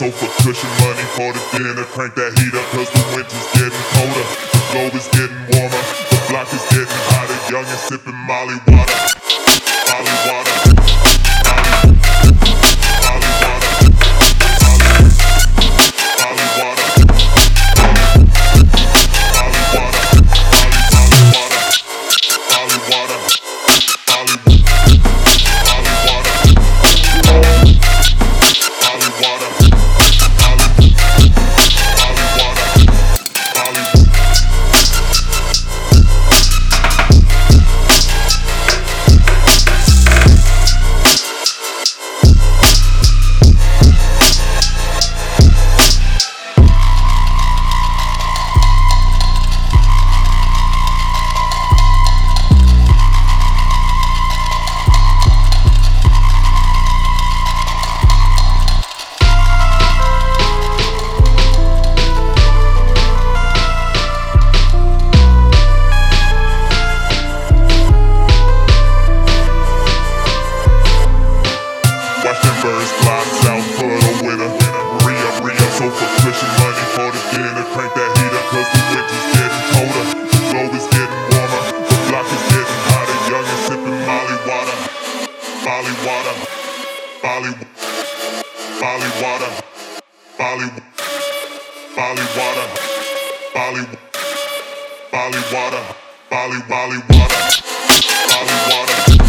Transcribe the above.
So for pushing money for the dinner, crank that heat up, cause the winter's getting colder. The globe is getting warmer, the block is getting hotter. Young and sipping Molly water, Molly water. Birds fly south for the winter. Rio, so for pushing money for the dinner. Crank that heat up, cause the winter's getting colder. The globe is getting warmer, the block is getting hotter. Young and sipping Molly water, Molly water, Molly, Molly water, Molly, Molly water, Molly, Molly water, Molly, Molly water, Molly water.